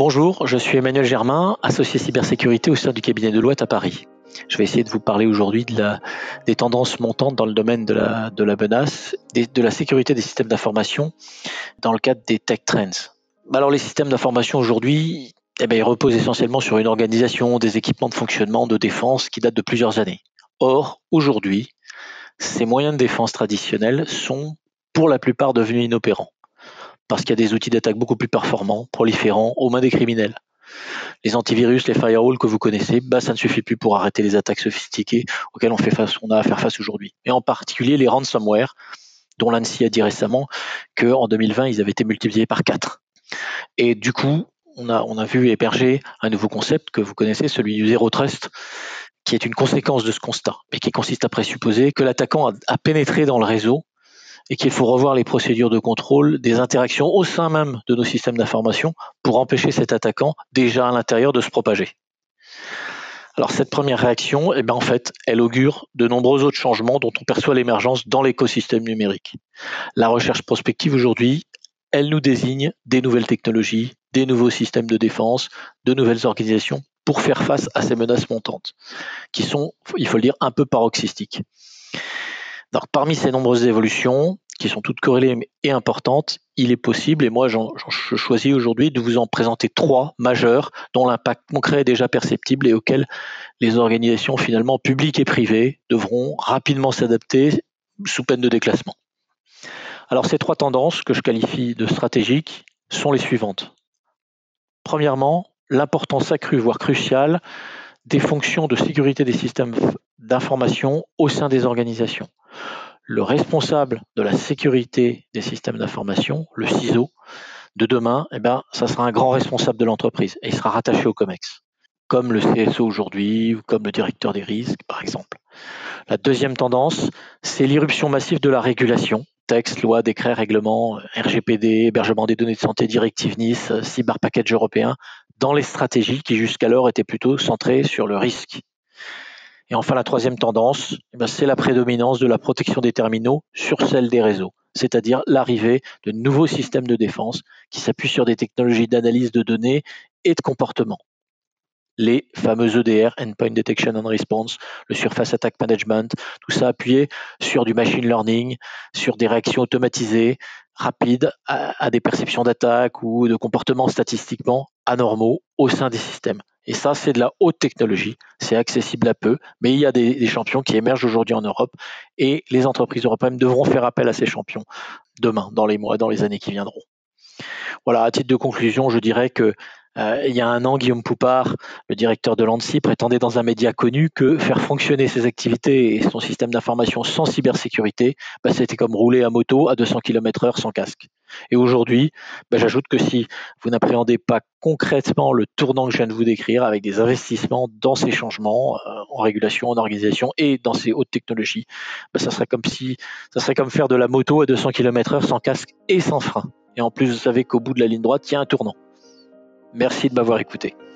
Bonjour, je suis Emmanuel Germain, associé cybersécurité au sein du cabinet Deloitte à Paris. Je vais essayer de vous parler aujourd'hui des tendances montantes dans le domaine de la menace, de la sécurité des systèmes d'information dans le cadre des tech trends. Alors les systèmes d'information aujourd'hui, ils reposent essentiellement sur une organisation, des équipements de fonctionnement, de défense qui datent de plusieurs années. Or, aujourd'hui, ces moyens de défense traditionnels sont pour la plupart devenus inopérants, parce qu'il y a des outils d'attaque beaucoup plus performants, proliférants, aux mains des criminels. Les antivirus, les firewalls que vous connaissez, ça ne suffit plus pour arrêter les attaques sophistiquées auxquelles on a à faire face aujourd'hui. Et en particulier les ransomware, dont l'ANSSI a dit récemment qu'en 2020, ils avaient été multipliés par 4. Et du coup, on a vu héberger un nouveau concept que vous connaissez, celui du Zero Trust, qui est une conséquence de ce constat, mais qui consiste à présupposer que l'attaquant a pénétré dans le réseau et qu'il faut revoir les procédures de contrôle des interactions au sein même de nos systèmes d'information pour empêcher cet attaquant déjà à l'intérieur de se propager. Alors cette première réaction, en fait, elle augure de nombreux autres changements dont on perçoit l'émergence dans l'écosystème numérique. La recherche prospective aujourd'hui, elle nous désigne des nouvelles technologies, des nouveaux systèmes de défense, de nouvelles organisations pour faire face à ces menaces montantes, qui sont, il faut le dire, un peu paroxystiques. Donc, parmi ces nombreuses évolutions, qui sont toutes corrélées et importantes, il est possible, et moi je choisis aujourd'hui de vous en présenter 3 majeures, dont l'impact concret est déjà perceptible et auxquelles les organisations finalement publiques et privées devront rapidement s'adapter sous peine de déclassement. Alors ces 3 tendances que je qualifie de stratégiques sont les suivantes. Premièrement, l'importance accrue, voire cruciale, des fonctions de sécurité des systèmes d'information au sein des organisations. Le responsable de la sécurité des systèmes d'information, le CISO, de demain, ça sera un grand responsable de l'entreprise et il sera rattaché au COMEX, comme le CSO aujourd'hui ou comme le directeur des risques, par exemple. La deuxième tendance, c'est l'irruption massive de la régulation. Textes, lois, décrets, règlements, RGPD, hébergement des données de santé, directive NIS, cyber package européen, dans les stratégies qui jusqu'alors étaient plutôt centrées sur le risque. Et enfin, la troisième tendance, c'est la prédominance de la protection des terminaux sur celle des réseaux, c'est-à-dire l'arrivée de nouveaux systèmes de défense qui s'appuient sur des technologies d'analyse de données et de comportement. Les fameux EDR, Endpoint Detection and Response, le Surface Attack Management, tout ça appuyé sur du machine learning, sur des réactions automatisées, rapides, à des perceptions d'attaque ou de comportements statistiquement anormaux au sein des systèmes. Et ça, c'est de la haute technologie, c'est accessible à peu, mais il y a des champions qui émergent aujourd'hui en Europe et les entreprises européennes devront faire appel à ces champions demain, dans les mois, dans les années qui viendront. Voilà, à titre de conclusion, je dirais que il y a un an, Guillaume Poupard, le directeur de l'ANSSI, prétendait dans un média connu que faire fonctionner ses activités et son système d'information sans cybersécurité, c'était comme rouler à moto à 200 km/h sans casque. Et aujourd'hui, j'ajoute que si vous n'appréhendez pas concrètement le tournant que je viens de vous décrire avec des investissements dans ces changements en régulation, en organisation et dans ces hautes technologies, ça serait comme faire de la moto à 200 km/h sans casque et sans frein. Et en plus, vous savez qu'au bout de la ligne droite, il y a un tournant. Merci de m'avoir écouté.